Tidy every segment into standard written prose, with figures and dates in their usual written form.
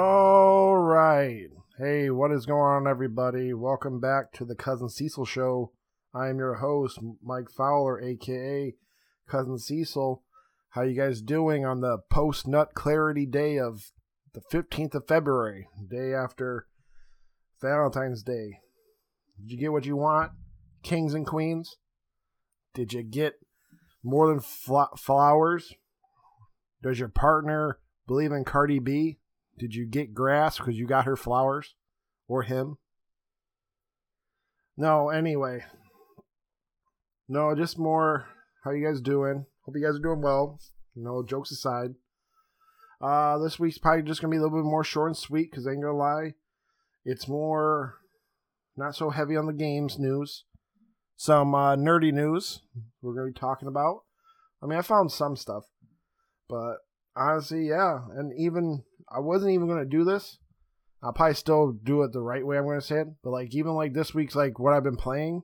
All right. Hey, what is going on, everybody? Welcome back to the Cousin Cecil Show. I am your host, Mike Fowler, a.k.a. Cousin Cecil. How you guys doing on the post-nut clarity day of the 15th of February, day after Valentine's Day? Did you get what you want, kings and queens? Did you get more than flowers? Does your partner believe in Cardi B? Did you get grass because you got her flowers? Or him? No, anyway. No, just more, how you guys doing? Hope you guys are doing well. No jokes aside. This week's probably just going to be a little bit more short and sweet, because I ain't going to lie. It's more, not so heavy on the games news. Some nerdy news we're going to be talking about. I mean, I found some stuff. But honestly, yeah. And even, I wasn't even going to do this. I'll probably still do it the right way I'm going to say it. But like, even like this week's, like what I've been playing,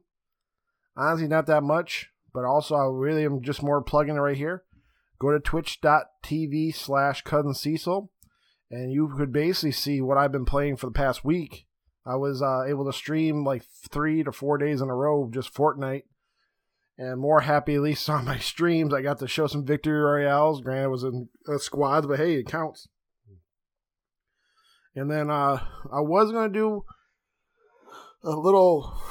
honestly, not that much. But also, I really am just more plugging it right here. Go to twitch.tv/Cousin Cecil. And you could basically see what I've been playing for the past week. I was able to stream like 3 to 4 days in a row, just Fortnite. And more happy, at least on my streams, I got to show some victory royales. Granted, it was in squads, but hey, it counts. And then I was going to do a little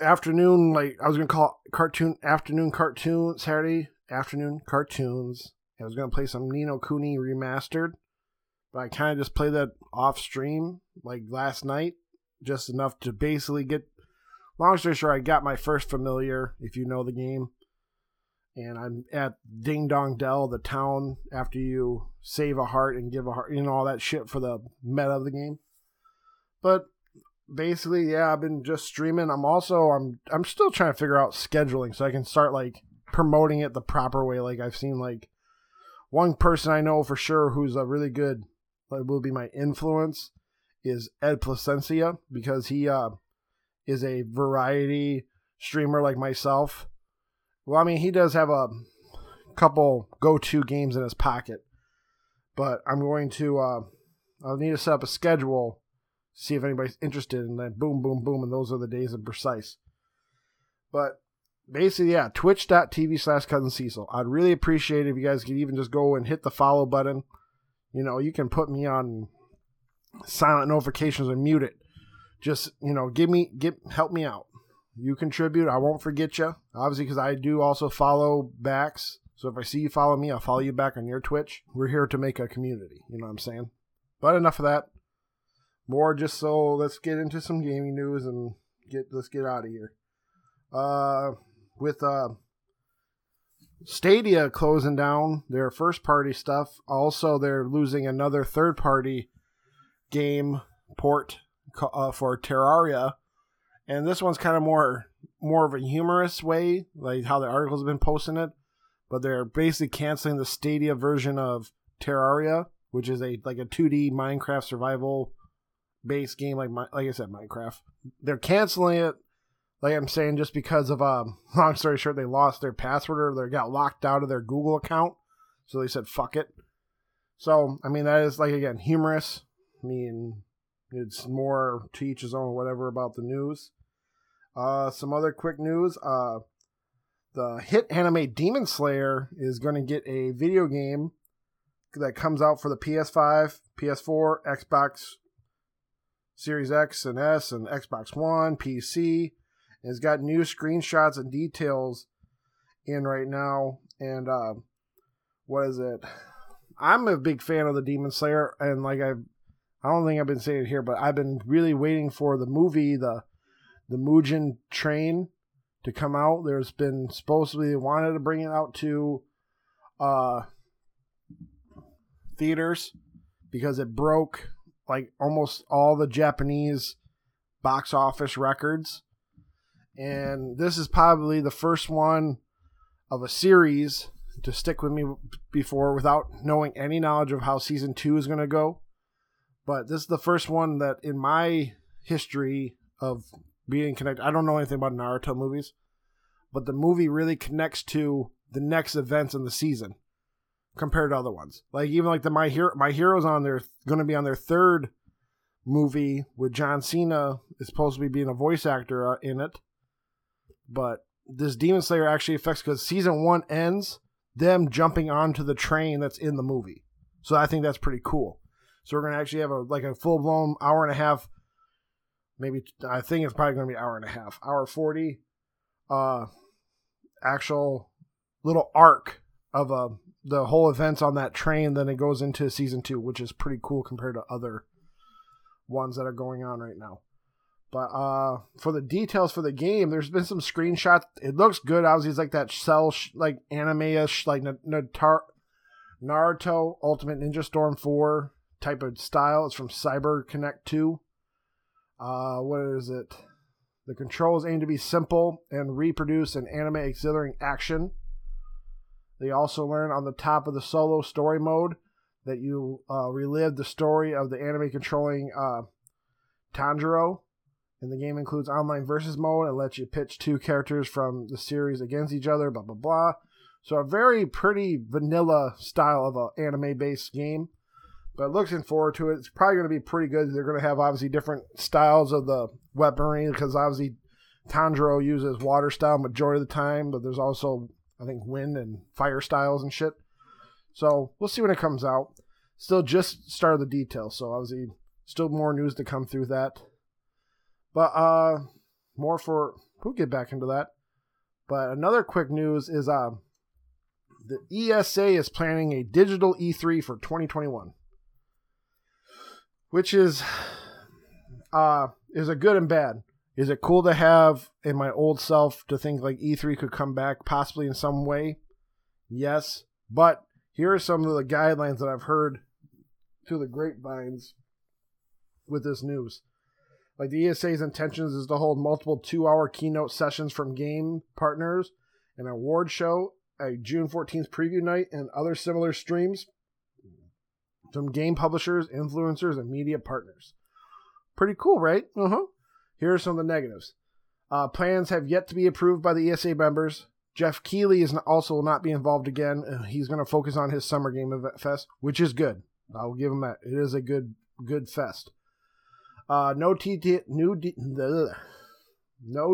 afternoon, like I was going to call it Saturday afternoon cartoons. I was going to play some Ni No Kuni Remastered, but I kind of just played that off stream, like last night, just enough to basically get. Long story short, I got my first familiar, if you know the game. And I'm at Ding Dong Dell, the town, after you save a heart and give a heart, you know, all that shit for the meta of the game. But basically, yeah, I've been just streaming. I'm still trying to figure out scheduling so I can start, like, promoting it the proper way. Like, I've seen, like, one person I know for sure who's a really good, like, will be my influence is Ed Plasencia, because he, is a variety streamer like myself. Well, I mean, he does have a couple go-to games in his pocket. But I'm going to, I'll need to set up a schedule, see if anybody's interested, and then boom, boom, boom, and those are the days of precise. But basically, yeah, twitch.tv/Cousin Cecil. I'd really appreciate it if you guys could even just go and hit the follow button. You know, you can put me on silent notifications and mute it. Just, you know, help me out. You contribute. I won't forget you. Obviously, because I do also follow backs. So if I see you follow me, I'll follow you back on your Twitch. We're here to make a community. You know what I'm saying? But enough of that. More just so let's get into some gaming news and let's get out of here. With Stadia closing down their first-party stuff. Also, they're losing another third-party game port. For Terraria, and this one's kind of more of a humorous way, like how the articles have been posting it, but they're basically canceling the Stadia version of Terraria, which is a 2D Minecraft survival based game, like I said, Minecraft. They're canceling it, like I'm saying, just because of long story short, they lost their password or they got locked out of their Google account, so they said fuck it. So I mean, that is, like, again, humorous. I mean, it's more to each his own, whatever, about the news. Some other quick news. The hit anime Demon Slayer is going to get a video game that comes out for the PS5, PS4, Xbox Series X and S, and Xbox One, PC. And it's got new screenshots and details in right now. And what is it? I'm a big fan of the Demon Slayer, and like I don't think I've been saying it here, but I've been really waiting for the movie, the Mugen Train, to come out. There's been supposedly they wanted to bring it out to theaters because it broke like almost all the Japanese box office records. And this is probably the first one of a series to stick with me before without knowing any knowledge of how season 2 is going to go. But this is the first one that in my history of being connected, I don't know anything about Naruto movies, but the movie really connects to the next events in the season. compared to other ones. Like even like the My Hero's on their going to be on their third movie with John Cena is supposed to be being a voice actor in it, but this Demon Slayer actually affects because season 1 ends them jumping onto the train that's in the movie. So I think that's pretty cool. So we're going to actually have a full-blown hour and a half, maybe I think it's probably going to be hour and a half, hour 40, actual little arc of the whole events on that train. Then it goes into season 2, which is pretty cool compared to other ones that are going on right now. But for the details for the game, there's been some screenshots. It looks good. Obviously, it's like that cell anime-ish, like Naruto Ultimate Ninja Storm 4 type of style. It's from Cyber Connect 2. What is it? The controls aim to be simple and reproduce an anime exhilarating action. They also learn on the top of the solo story mode that you relive the story of the anime controlling Tanjiro. And the game includes online versus mode and lets you pitch two characters from the series against each other, blah, blah, blah. So a very pretty vanilla style of an anime-based game. But looking forward to it. It's probably going to be pretty good. They're going to have, obviously, different styles of the weaponry because, obviously, Tanjiro uses water style majority of the time, but there's also, I think, wind and fire styles and shit. So we'll see when it comes out. Still just started the details, so obviously still more news to come through that. But more for... We'll get back into that. But another quick news is the ESA is planning a digital E3 for 2021. Which is a good and bad. Is it cool to have in my old self to think like E3 could come back possibly in some way? Yes. But here are some of the guidelines that I've heard through the grapevines with this news. Like the ESA's intentions is to hold multiple 2-hour keynote sessions from game partners, an award show, a June 14th preview night, and other similar streams from game publishers, influencers, and media partners. Pretty cool, right? Uh-huh. Here are some of the negatives. Plans have yet to be approved by the ESA members. Jeff Keighley also will not be involved again. He's going to focus on his summer game fest, which is good. I'll give him that. It is a good fest. No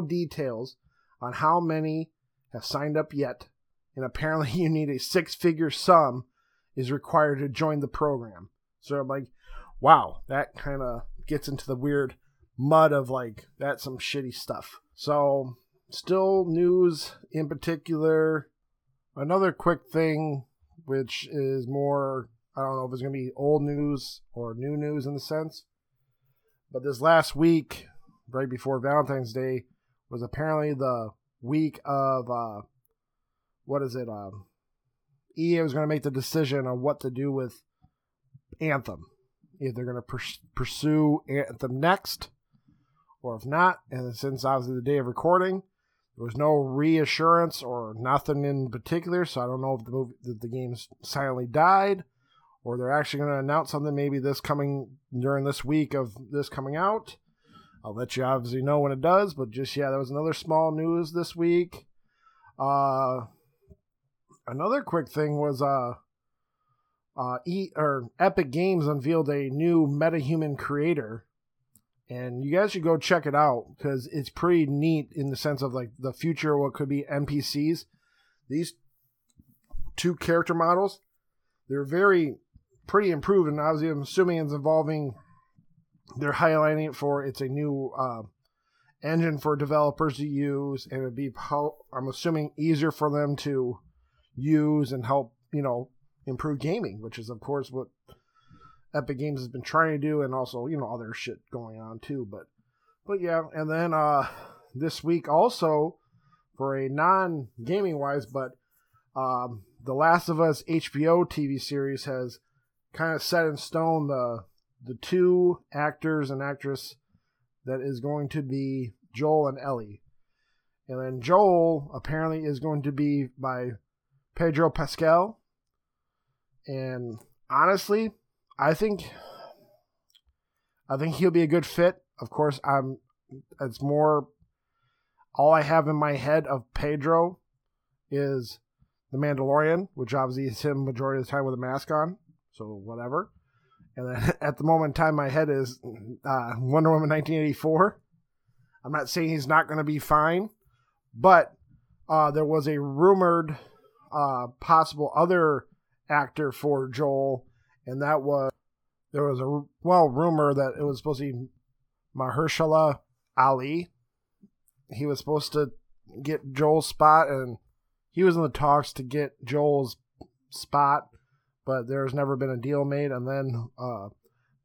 details on how many have signed up yet, and apparently you need a 6-figure sum is required to join the program. So I'm like, wow, that kind of gets into the weird mud of like, that's some shitty stuff. So still news in particular. Another quick thing, which is more, I don't know if it's going to be old news or new news in the sense. But this last week, right before Valentine's Day, was apparently the week of, EA was going to make the decision on what to do with Anthem. If they're going to pursue Anthem next, or if not. And since obviously the day of recording, there was no reassurance or nothing in particular. So I don't know if the game's silently died. Or they're actually going to announce something maybe during this week of this coming out. I'll let you obviously know when it does, but just, yeah, there was another small news this week. Another quick thing was Epic Games unveiled a new MetaHuman creator. And you guys should go check it out because it's pretty neat in the sense of like the future, what could be NPCs. These two character models, they're very... pretty improved, and obviously I'm assuming it's involving, they're highlighting it for, it's a new engine for developers to use, and it'd be, I'm assuming, easier for them to use and help, you know, improve gaming, which is of course what Epic Games has been trying to do, and also, you know, other shit going on too, but yeah. And then this week also, for a non-gaming wise, but The Last of Us HBO TV series has kind of set in stone the two actors and actress that is going to be Joel and Ellie. And then Joel apparently is going to be by Pedro Pascal. And honestly, I think he'll be a good fit. Of course, it's more all I have in my head of Pedro is The Mandalorian, which obviously is him majority of the time with a mask on, so whatever. And then at the moment in time, my head is Wonder Woman 1984. I'm not saying he's not going to be fine, but there was a rumored possible other actor for Joel, and that was, there was a, well, rumor that it was supposed to be Mahershala Ali. He was supposed to get Joel's spot, and he was in the talks to get Joel's spot, but there's never been a deal made. And then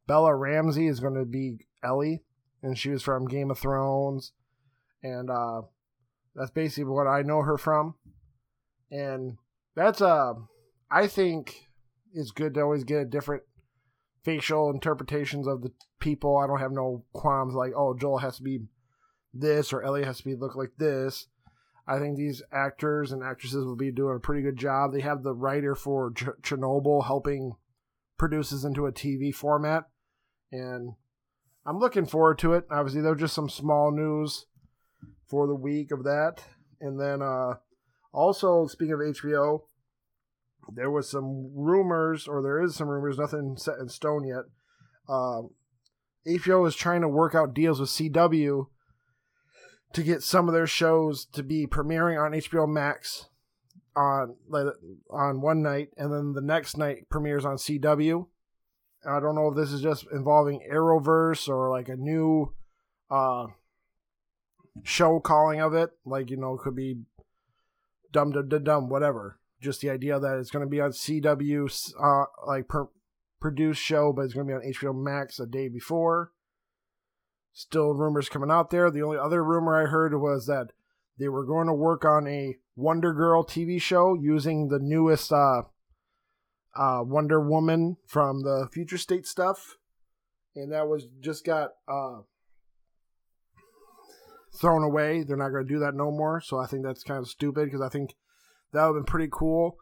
Bella Ramsey is going to be Ellie, and she was from Game of Thrones, and that's basically what I know her from. And that's I think it's good to always get a different facial interpretations of the people. I don't have no qualms like, oh, Joel has to be this or Ellie has to be look like this. I think these actors and actresses will be doing a pretty good job. They have the writer for Chernobyl helping produce this into a TV format, and I'm looking forward to it. Obviously, there was just some small news for the week of that. And then also, speaking of HBO, there was some rumors, or there is some rumors, nothing set in stone yet. HBO is trying to work out deals with CW to get some of their shows to be premiering on HBO Max on one night, and then the next night premieres on CW. I don't know if this is just involving Arrowverse or like a new show calling of it. Like, you know, it could be dumb, whatever. Just the idea that it's going to be on CW, like produced show, but it's going to be on HBO Max a day before. Still rumors coming out there. The only other rumor I heard was that they were going to work on a Wonder Girl TV show using the newest Wonder Woman from the Future State stuff. And that was just got thrown away. They're not going to do that no more. So I think that's kind of stupid, because I think that would have been pretty cool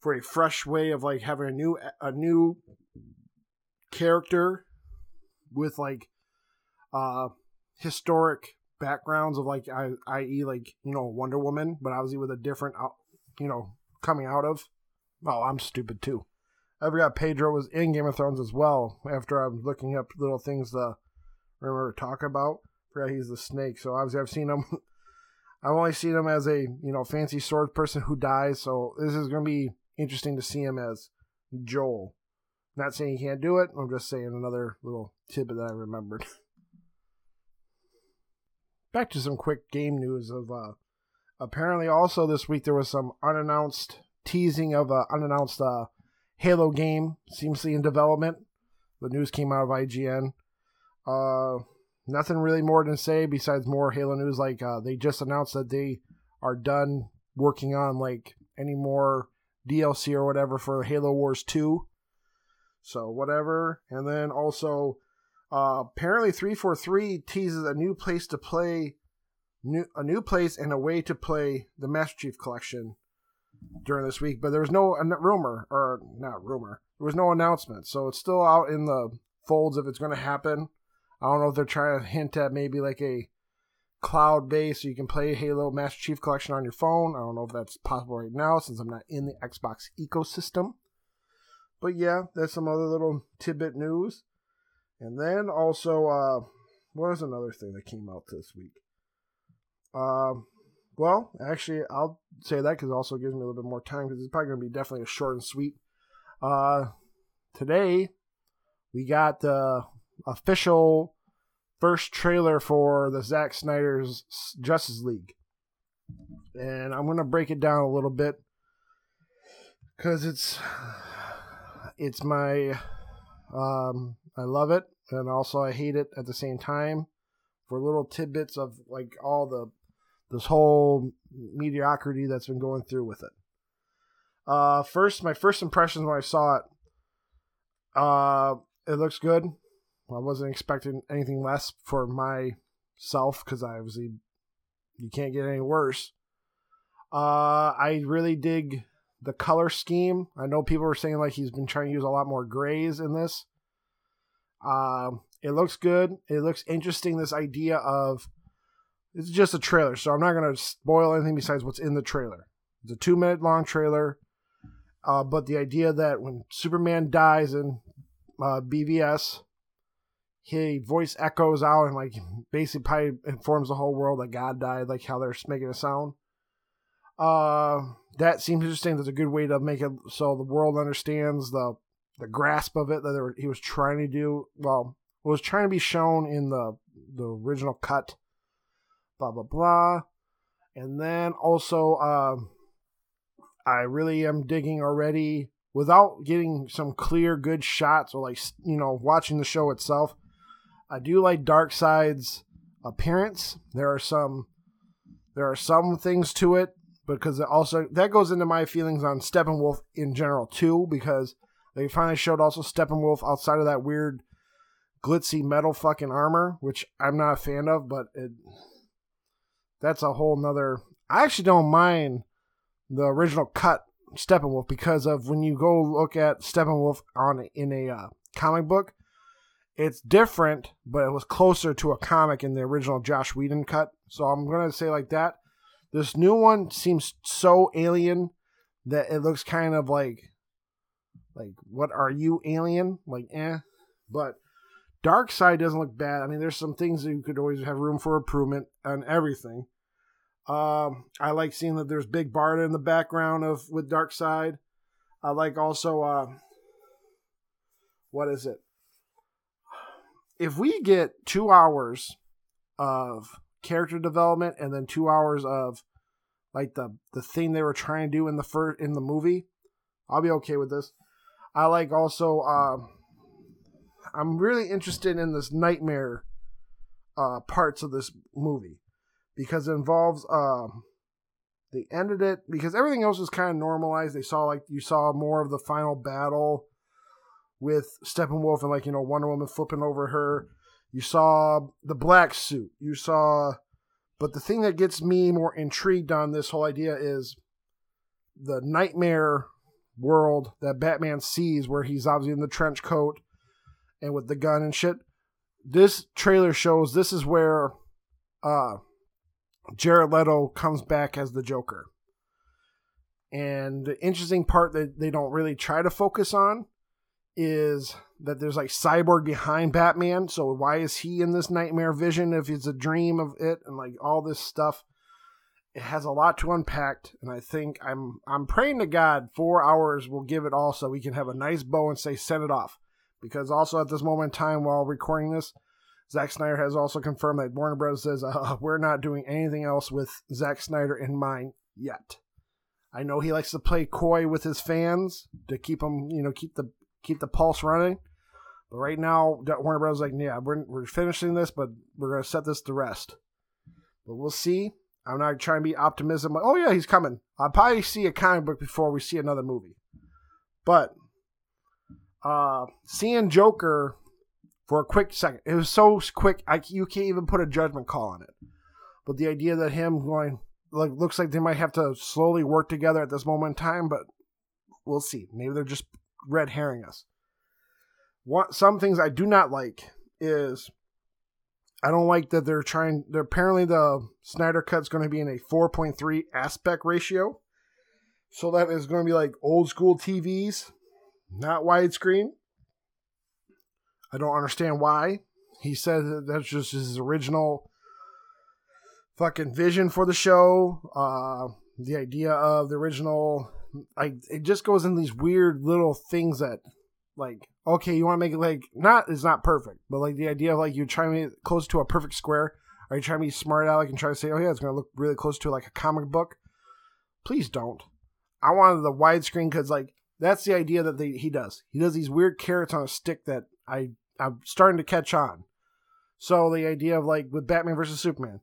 for a fresh way of like having a new character with like historic backgrounds of like, i.e. like, you know, Wonder Woman, but obviously with a different, you know, coming out of. Oh, I'm stupid too. I forgot Pedro was in Game of Thrones as well. After I'm looking up little things to remember to talk about, I forgot he's the snake. So obviously I've seen him. I've only seen him as a, you know, fancy sword person who dies. So this is going to be interesting to see him as Joel. I'm not saying he can't do it. I'm just saying another little tidbit that I remembered. Back to some quick game news of apparently also this week there was some unannounced teasing of an unannounced Halo game seems to be in development. The news came out of IGN. Nothing really more to say besides more Halo news. Like they just announced that they are done working on like any more DLC or whatever for Halo Wars 2. So whatever. And then also apparently 343 teases a new place to play, a new place and a way to play the Master Chief Collection during this week, but there was no there was no announcement, so it's still out in the folds if it's going to happen. I don't know if they're trying to hint at maybe like a cloud base so you can play Halo Master Chief Collection on your phone. I don't know if that's possible right now since I'm not in the Xbox ecosystem, but yeah, there's some other little tidbit news. And then also, what was another thing that came out this week? Well, actually, I'll say that because it also gives me a little bit more time, because it's probably going to be definitely a short and sweet. Today, we got the official first trailer for the Zack Snyder's Justice League. And I'm going to break it down a little bit because it's my... I love it, and also I hate it at the same time for little tidbits of like all this whole mediocrity that's been going through with it. First, my first impressions when I saw it, it looks good. I wasn't expecting anything less for myself, because obviously you can't get any worse. I really dig the color scheme. I know people were saying like he's been trying to use a lot more grays in this. It looks good. It looks interesting. This idea of, it's just a trailer, so I'm not going to spoil anything besides what's in the trailer. It's a 2-minute long trailer. But the idea that when Superman dies in BVS, his voice echoes out and like basically probably informs the whole world that God died, like how they're making a sound. That seems interesting. That's a good way to make it so the world understands the grasp of it that he was trying to do. Well, it was trying to be shown in the original cut. Blah, blah, blah. And then also, I really am digging already, without getting some clear good shots or like, you know, watching the show itself. I do like Darkseid's appearance. There are some things to it, because it also that goes into my feelings on Steppenwolf in general too, because they finally showed also Steppenwolf outside of that weird glitzy metal fucking armor, which I'm not a fan of, but that's a whole nother. I actually don't mind the original cut Steppenwolf, because of when you go look at Steppenwolf in a comic book, it's different, but it was closer to a comic in the original Josh Whedon cut. So I'm going to say like that. This new one seems so alien that it looks kind of like, what are you, alien? Like, eh. But Darkseid doesn't look bad. I mean, there's some things that you could always have room for improvement on everything. I like seeing that there's Big Barda in the background with Darkseid. I like also, what is it? If we get 2 hours of character development and then 2 hours of like the thing they were trying to do in the movie, I'll be okay with this. I like also, I'm really interested in this nightmare parts of this movie. Because it involves, they ended it, because everything else was kind of normalized. You saw more of the final battle with Steppenwolf and, like, you know, Wonder Woman flipping over her. You saw the black suit. But the thing that gets me more intrigued on this whole idea is the nightmare world that Batman sees, where he's obviously in the trench coat and with the gun and shit. This trailer shows this is where, Jared Leto comes back as the Joker. And the interesting part that they don't really try to focus on is that there's like Cyborg behind Batman. So why is he in this nightmare vision if it's a dream of it, and like all this stuff? It has a lot to unpack, and I think I'm praying to God 4 hours will give it all so we can have a nice bow and say send it off. Because also at this moment in time while recording this, Zack Snyder has also confirmed that Warner Bros. Says, we're not doing anything else with Zack Snyder in mind yet. I know he likes to play coy with his fans to keep them, you know, keep the pulse running. But right now, Warner Bros. Is like, yeah, we're finishing this, but we're going to set this to rest. But we'll see. I'm not trying to be optimistic. Like, oh, yeah, he's coming. I'll probably see a comic book before we see another movie. But seeing Joker... for a quick second. It was so quick, you can't even put a judgment call on it. But the idea that him going, like, looks like they might have to slowly work together at this moment in time, but we'll see. Maybe they're just red herring us. Some things I do not like is, I don't like that apparently the Snyder Cut's going to be in a 4.3 aspect ratio. So that is going to be like old school TVs, not widescreen. I don't understand why. He said that that's just his original fucking vision for the show. The idea of the original, it just goes in these weird little things that, like, okay, you want to make it like it's not perfect, but like the idea of like you're trying to make it close to a perfect square. Are you trying to be smart aleck and try to say, oh yeah, it's going to look really close to like a comic book? Please don't. I wanted the widescreen because like that's the idea that he does. He does these weird carrots on a stick that. I'm starting to catch on. So the idea of like with Batman versus Superman,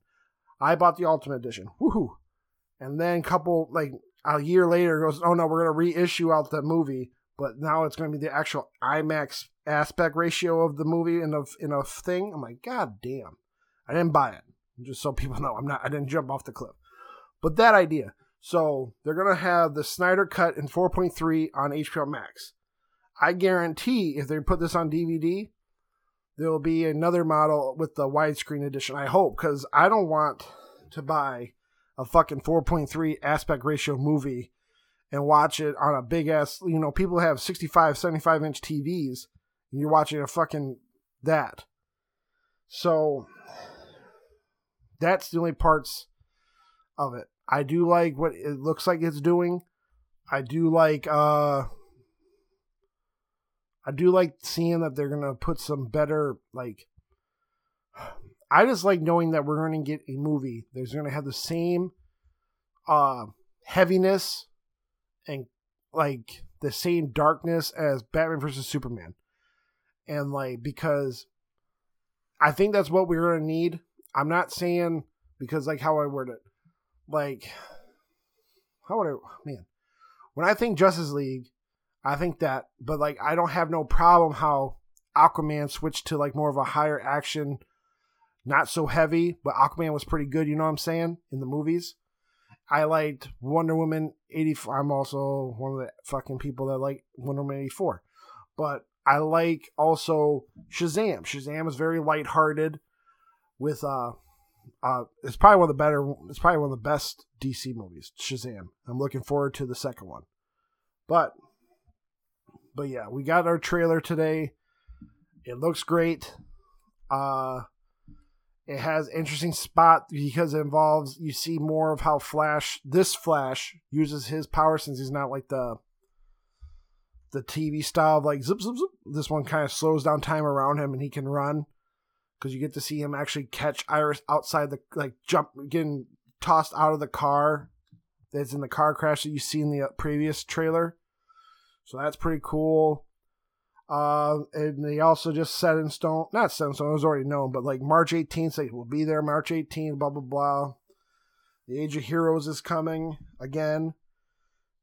I bought the Ultimate Edition. Woohoo. And then a year later goes, oh no, we're going to reissue out the movie, but now it's going to be the actual IMAX aspect ratio of the movie in a thing. I'm like, God damn, I didn't buy it. Just so people know, I didn't jump off the cliff, but that idea. So they're going to have the Snyder Cut in 4.3 on HBO Max. I guarantee if they put this on DVD, there will be another model with the widescreen edition, I hope, because I don't want to buy a fucking 4.3 aspect ratio movie and watch it on a big ass, you know, people have 65, 75 inch TVs and you're watching a fucking that. So that's the only parts of it. I do like what it looks like it's doing. I do like seeing that they're going to put some better, like, I just like knowing that we're going to get a movie that's going to have the same heaviness and, like, the same darkness as Batman versus Superman. And, like, because I think that's what we're going to need. I'm not saying, because, like, how I word it. Like, how would I, man. When I think Justice League, I think that, but, like, I don't have no problem how Aquaman switched to, like, more of a higher action, not so heavy, but Aquaman was pretty good, you know what I'm saying, in the movies. I liked Wonder Woman 84. I'm also one of the fucking people that like Wonder Woman 84. But I like also Shazam. Shazam is very lighthearted with, it's probably one of the best DC movies, Shazam. I'm looking forward to the second one. But yeah, we got our trailer today. It looks great. It has interesting spot because it involves, you see more of how Flash uses his power, since he's not like the TV style of like zip, zip, zip. This one kind of slows down time around him and he can run, because you get to see him actually catch Iris outside the, like, jump, getting tossed out of the car that's in the car crash that you see in the previous trailer. So that's pretty cool. And they also just it was already known, but like March 18th, they will be there March 18th, blah, blah, blah. The Age of Heroes is coming again.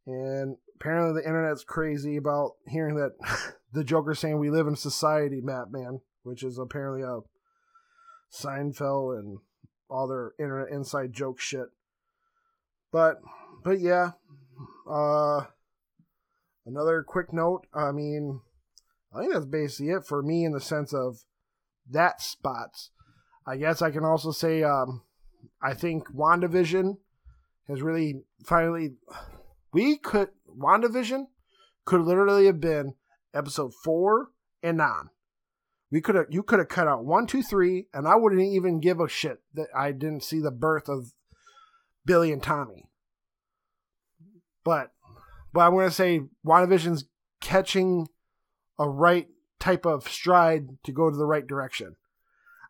And apparently the internet's crazy about hearing that the Joker saying we live in society, Batman, which is apparently a Seinfeld and all their internet inside joke shit. But yeah, another quick note. I think that's basically it for me in the sense of that spots. I guess I can also say I think WandaVision has really finally... WandaVision could literally have been episode 4 and on. You could have cut out 1, 2, 3, and I wouldn't even give a shit that I didn't see the birth of Billy and Tommy. But I'm going to say WandaVision's catching a right type of stride to go to the right direction.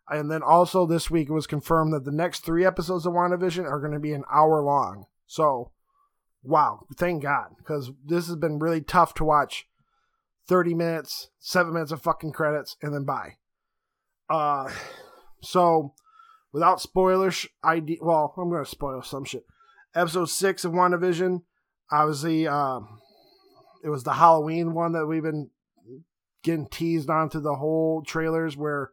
And then also this week it was confirmed that the next 3 episodes of WandaVision are going to be an hour long. So, wow, thank God. Because this has been really tough to watch 30 minutes, 7 minutes of fucking credits, and then bye. So, without spoilers, I'm going to spoil some shit. Episode 6 of WandaVision, obviously, it was the Halloween one that we've been getting teased onto the whole trailers, where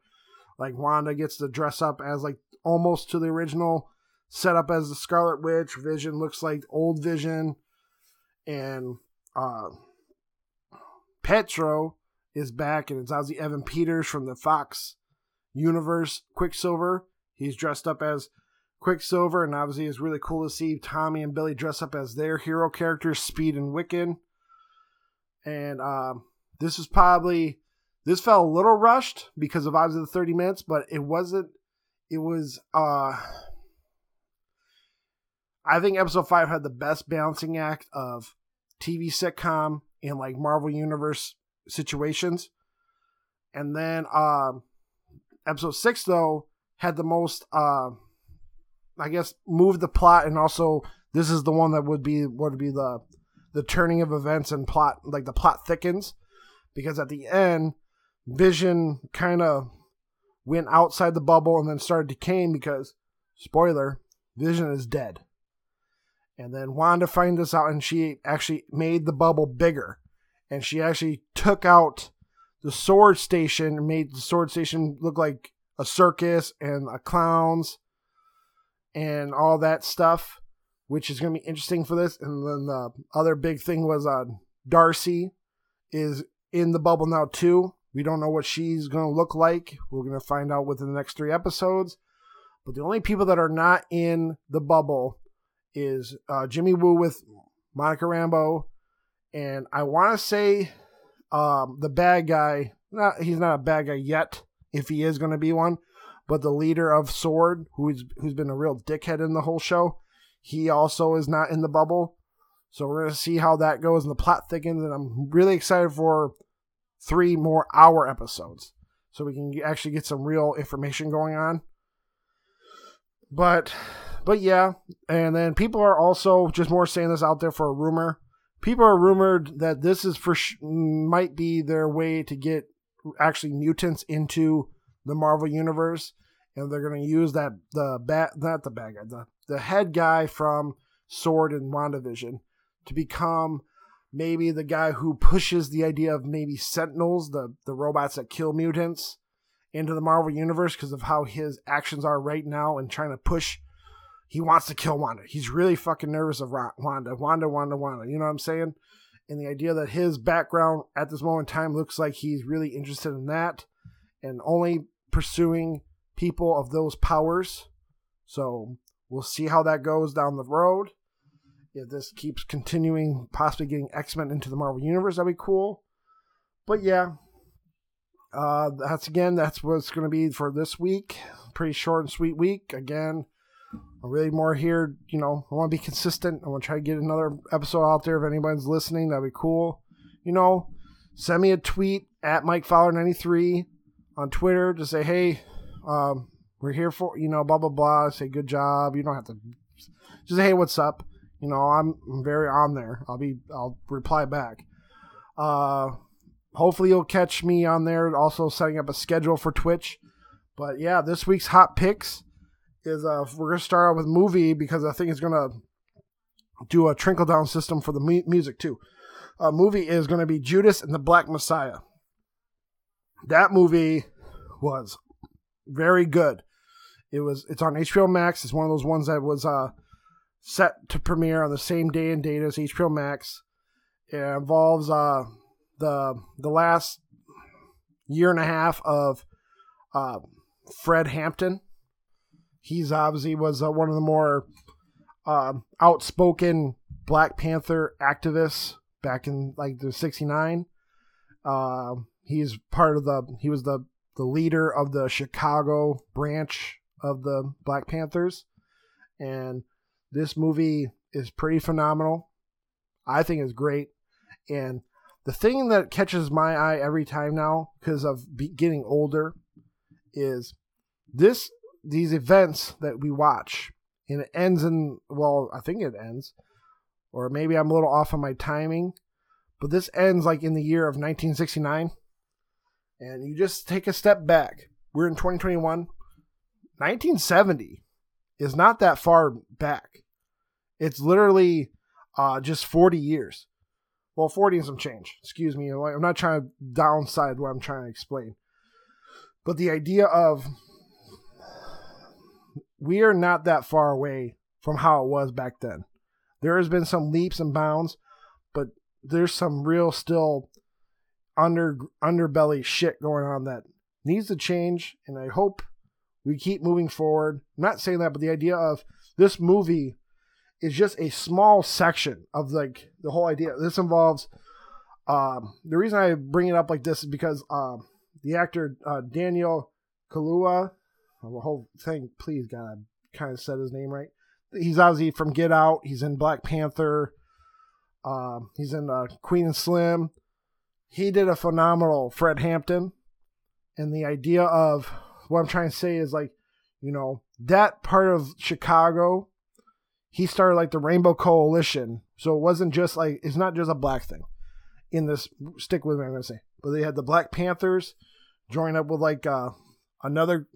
like Wanda gets to dress up as like almost to the original setup as the Scarlet Witch. Vision looks like old Vision, and Pietro is back, and it's obviously Evan Peters from the Fox universe. Quicksilver, he's dressed up as Quicksilver, and obviously it's really cool to see Tommy and Billy dress up as their hero characters, Speed and Wiccan. And this felt a little rushed because of obviously the 30 minutes, but I think episode 5 had the best balancing act of TV sitcom and like Marvel Universe situations. And then, episode 6 though had the most, moved the plot. And also this is the one that would be the turning of events and plot, like the plot thickens, because at the end Vision kind of went outside the bubble and then started decaying because, spoiler, Vision is dead. And then Wanda finds this out, and she actually made the bubble bigger, and she actually took out the sword station and made the sword station look like a circus and a clowns and all that stuff, which is going to be interesting for this. And then the other big thing was Darcy is in the bubble now too. We don't know what she's going to look like. We're going to find out within the next 3 episodes. But the only people that are not in the bubble is Jimmy Woo with Monica Rambeau. And I want to say the bad guy, he's not a bad guy yet, if he is going to be one, but the leader of S.W.O.R.D., who's been a real dickhead in the whole show, he also is not in the bubble. So we're going to see how that goes and the plot thickens. And I'm really excited for 3 more hour episodes so we can actually get some real information going on. But yeah. And then people are also just more saying this out there for a rumor. People are rumored that this is might be their way to get actually mutants into the Marvel universe. And they're going to use that, the head guy from S.W.O.R.D. and WandaVision to become maybe the guy who pushes the idea of maybe Sentinels, the robots that kill mutants, into the Marvel universe because of how his actions are right now and trying to push. He wants to kill Wanda. He's really fucking nervous of Wanda. You know what I'm saying? And the idea that his background at this moment in time looks like he's really interested in that and only pursuing people of those powers. So we'll see how that goes down the road. If this keeps continuing, possibly getting X-Men into the Marvel Universe, that'd be cool. But yeah, that's what's going to be for this week. Pretty short and sweet week. Again, I'm really more here, you know, I want to be consistent. I want to try to get another episode out there. If anybody's listening, that'd be cool. You know, send me a tweet at MikeFowler93 on Twitter to say, hey, we're here for, you know, blah, blah, blah. Say good job. You don't have to just say, hey, what's up? You know, I'm very on there. I'll reply back. Hopefully you'll catch me on there. Also setting up a schedule for Twitch. But yeah, this week's hot picks is we're gonna start out with movie because I think it's gonna do a trickle down system for the music too. Movie is gonna be Judas and the Black Messiah. That movie was very good. It's on HBO Max. It's one of those ones that was set to premiere on the same day and date as HBO Max. It involves the last year and a half of Fred Hampton. He's obviously was one of the more outspoken Black Panther activists back in like the '69. He's he was the leader of the Chicago branch of the Black Panthers, and this movie is pretty phenomenal. I think it's great. And the thing that catches my eye every time now, because of getting older, is these events that we watch. And it ends I think it ends. Or maybe I'm a little off on my timing. But this ends like in the year of 1969. And you just take a step back. We're in 2021. 1970. Is not that far back. It's literally just 40 years. Well, 40 and some change. Excuse me. I'm not trying to downside what I'm trying to explain. But the idea of we are not that far away from how it was back then. There has been some leaps and bounds, but there's some real still underbelly shit going on that needs to change, and I hope we keep moving forward. I'm not saying that, but the idea of this movie is just a small section of like the whole idea. This involves the reason I bring it up like this is because the actor Daniel Kaluuya, the whole thing, please God, I kind of said his name right. He's obviously from Get Out. He's in Black Panther. He's in Queen and Slim. He did a phenomenal Fred Hampton, and the idea of what I'm trying to say is like, you know, that part of Chicago, he started like the Rainbow Coalition. So it wasn't just like, it's not just a black thing in this, stick with me, I'm going to say. But they had the Black Panthers join up with like another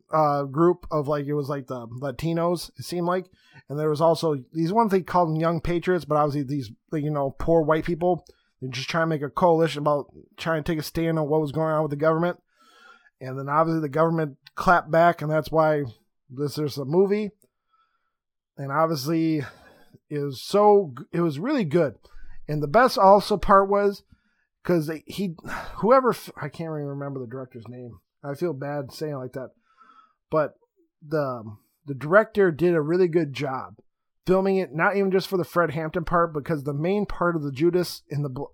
group of like, it was like the Latinos, it seemed like. And there was also these ones they called them Young Patriots, but obviously these, like, you know, poor white people, they're just trying to make a coalition about trying to take a stand on what was going on with the government. And then obviously the government clapped back, and that's why there's a movie. And obviously it was really good. And the best also part was because I can't even remember the director's name. I feel bad saying it like that, but the director did a really good job filming it, not even just for the Fred Hampton part, because the main part of the Judas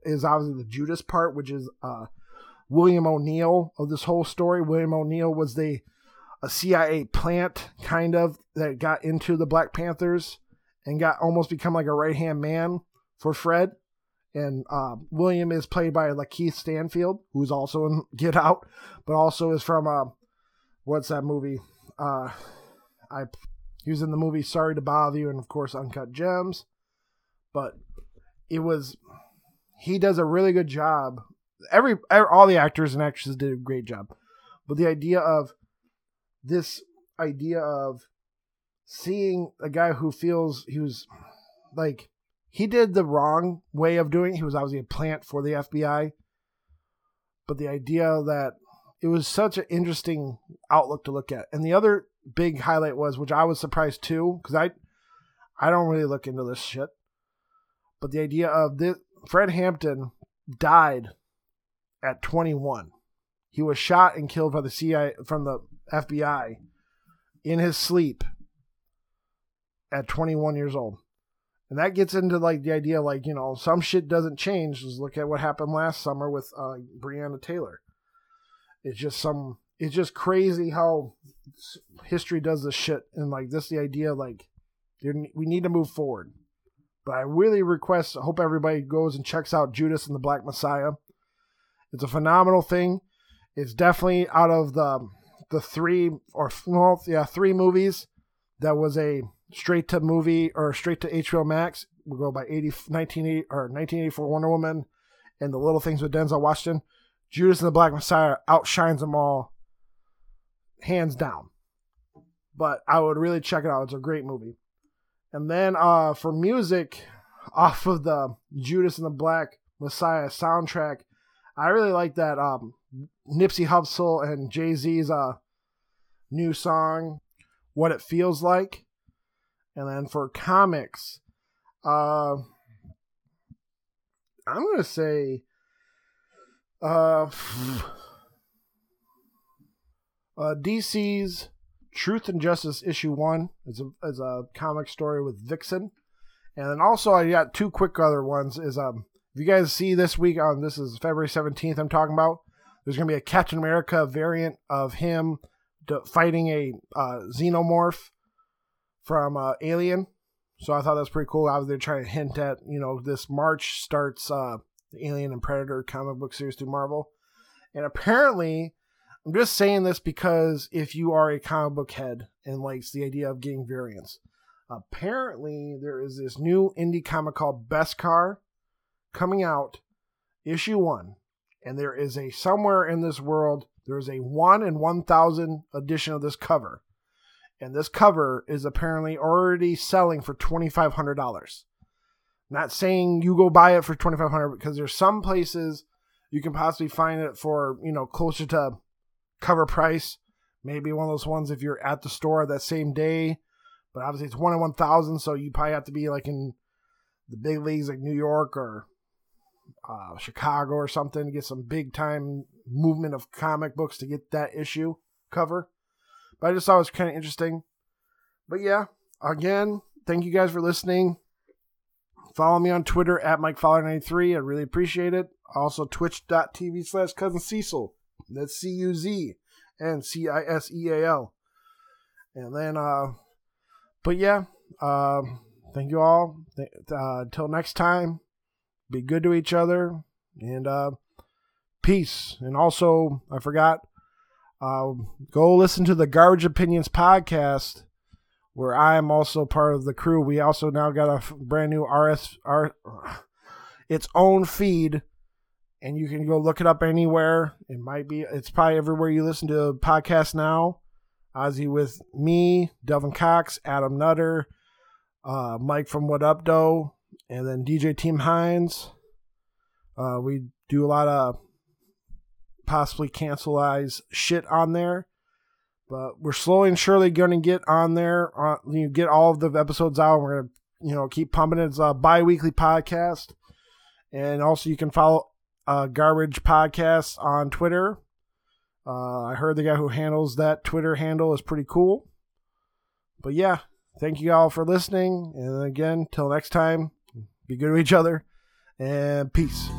is obviously the Judas part, which is William O'Neill of this whole story. William O'Neill was a CIA plant, kind of, that got into the Black Panthers and got almost become like a right-hand man for Fred. And William is played by Lakeith Stanfield, who's also in Get Out, but also is from, what's that movie? He was in the movie Sorry to Bother You and, of course, Uncut Gems. But he does a really good job. All the actors and actresses did a great job. But the idea of seeing a guy who feels he was like, he did the wrong way of doing it. He was obviously a plant for the FBI. But the idea that it was such an interesting outlook to look at. And the other big highlight was, which I was surprised too, because I don't really look into this shit. But the idea of this, Fred Hampton died at 21. He was shot and killed by the CIA from the FBI in his sleep at 21 years old. And that gets into like the idea, like, you know, some shit doesn't change. Just look at what happened last summer with Breonna Taylor. It's just crazy how history does this shit. And like this, the idea, like, we need to move forward. But I hope everybody goes and checks out Judas and the Black Messiah. It's a phenomenal thing. It's definitely out of the three movies that was a straight to movie or straight to HBO Max. We'll go by 1984 Wonder Woman and The Little Things with Denzel Washington. Judas and the Black Messiah outshines them all, hands down. But I would really check it out. It's a great movie. And then for music, off of the Judas and the Black Messiah soundtrack, I really like that Nipsey Hussle and Jay-Z's new song, What It Feels Like. And then for comics, I'm going to say DC's Truth and Justice issue 1 is a comic story with Vixen. And then also I got two quick other ones is if you guys see this week on, this is February 17th I'm talking about, there's going to be a Captain America variant of him fighting a xenomorph from Alien. So I thought that was pretty cool. Obviously they're trying to hint at, you know, this March starts the Alien and Predator comic book series through Marvel. And apparently, I'm just saying this because if you are a comic book head and likes the idea of getting variants, apparently there is this new indie comic called Beskar coming out, issue 1. And there is somewhere in this world, there is a 1 in 1,000 edition of this cover. And this cover is apparently already selling for $2,500. Not saying you go buy it for $2,500 because there's some places you can possibly find it for, you know, closer to cover price. Maybe one of those ones if you're at the store that same day. But obviously it's 1 in 1,000, so you probably have to be like in the big leagues like New York or Chicago or something to get some big time movement of comic books to get that issue cover. But I just thought it was kind of interesting. But yeah, again, thank you guys for listening. Follow me on Twitter at MikeFowler93. I really appreciate it. Also, twitch.tv/CousinCecil. That's CUZNCISEAL. And then, but yeah, thank you all. Until next time, be good to each other. And peace. And also, I forgot, go listen to the Garbage Opinions podcast, where I am also part of the crew. We also now got a brand new its own feed, and you can go look it up anywhere. It's probably everywhere you listen to podcasts now. Ozzy with me, Devin Cox, Adam Nutter, Mike from What Up Doe, and then DJ Team Hines. We do a lot of possibly cancelize shit on there. But we're slowly and surely going to get on there. You get all of the episodes out. We're going to, you know, keep pumping it. It's a bi-weekly podcast. And also you can follow Garbage Podcast on Twitter. I heard the guy who handles that Twitter handle is pretty cool. But yeah, thank you all for listening. And again, till next time, be good to each other and peace.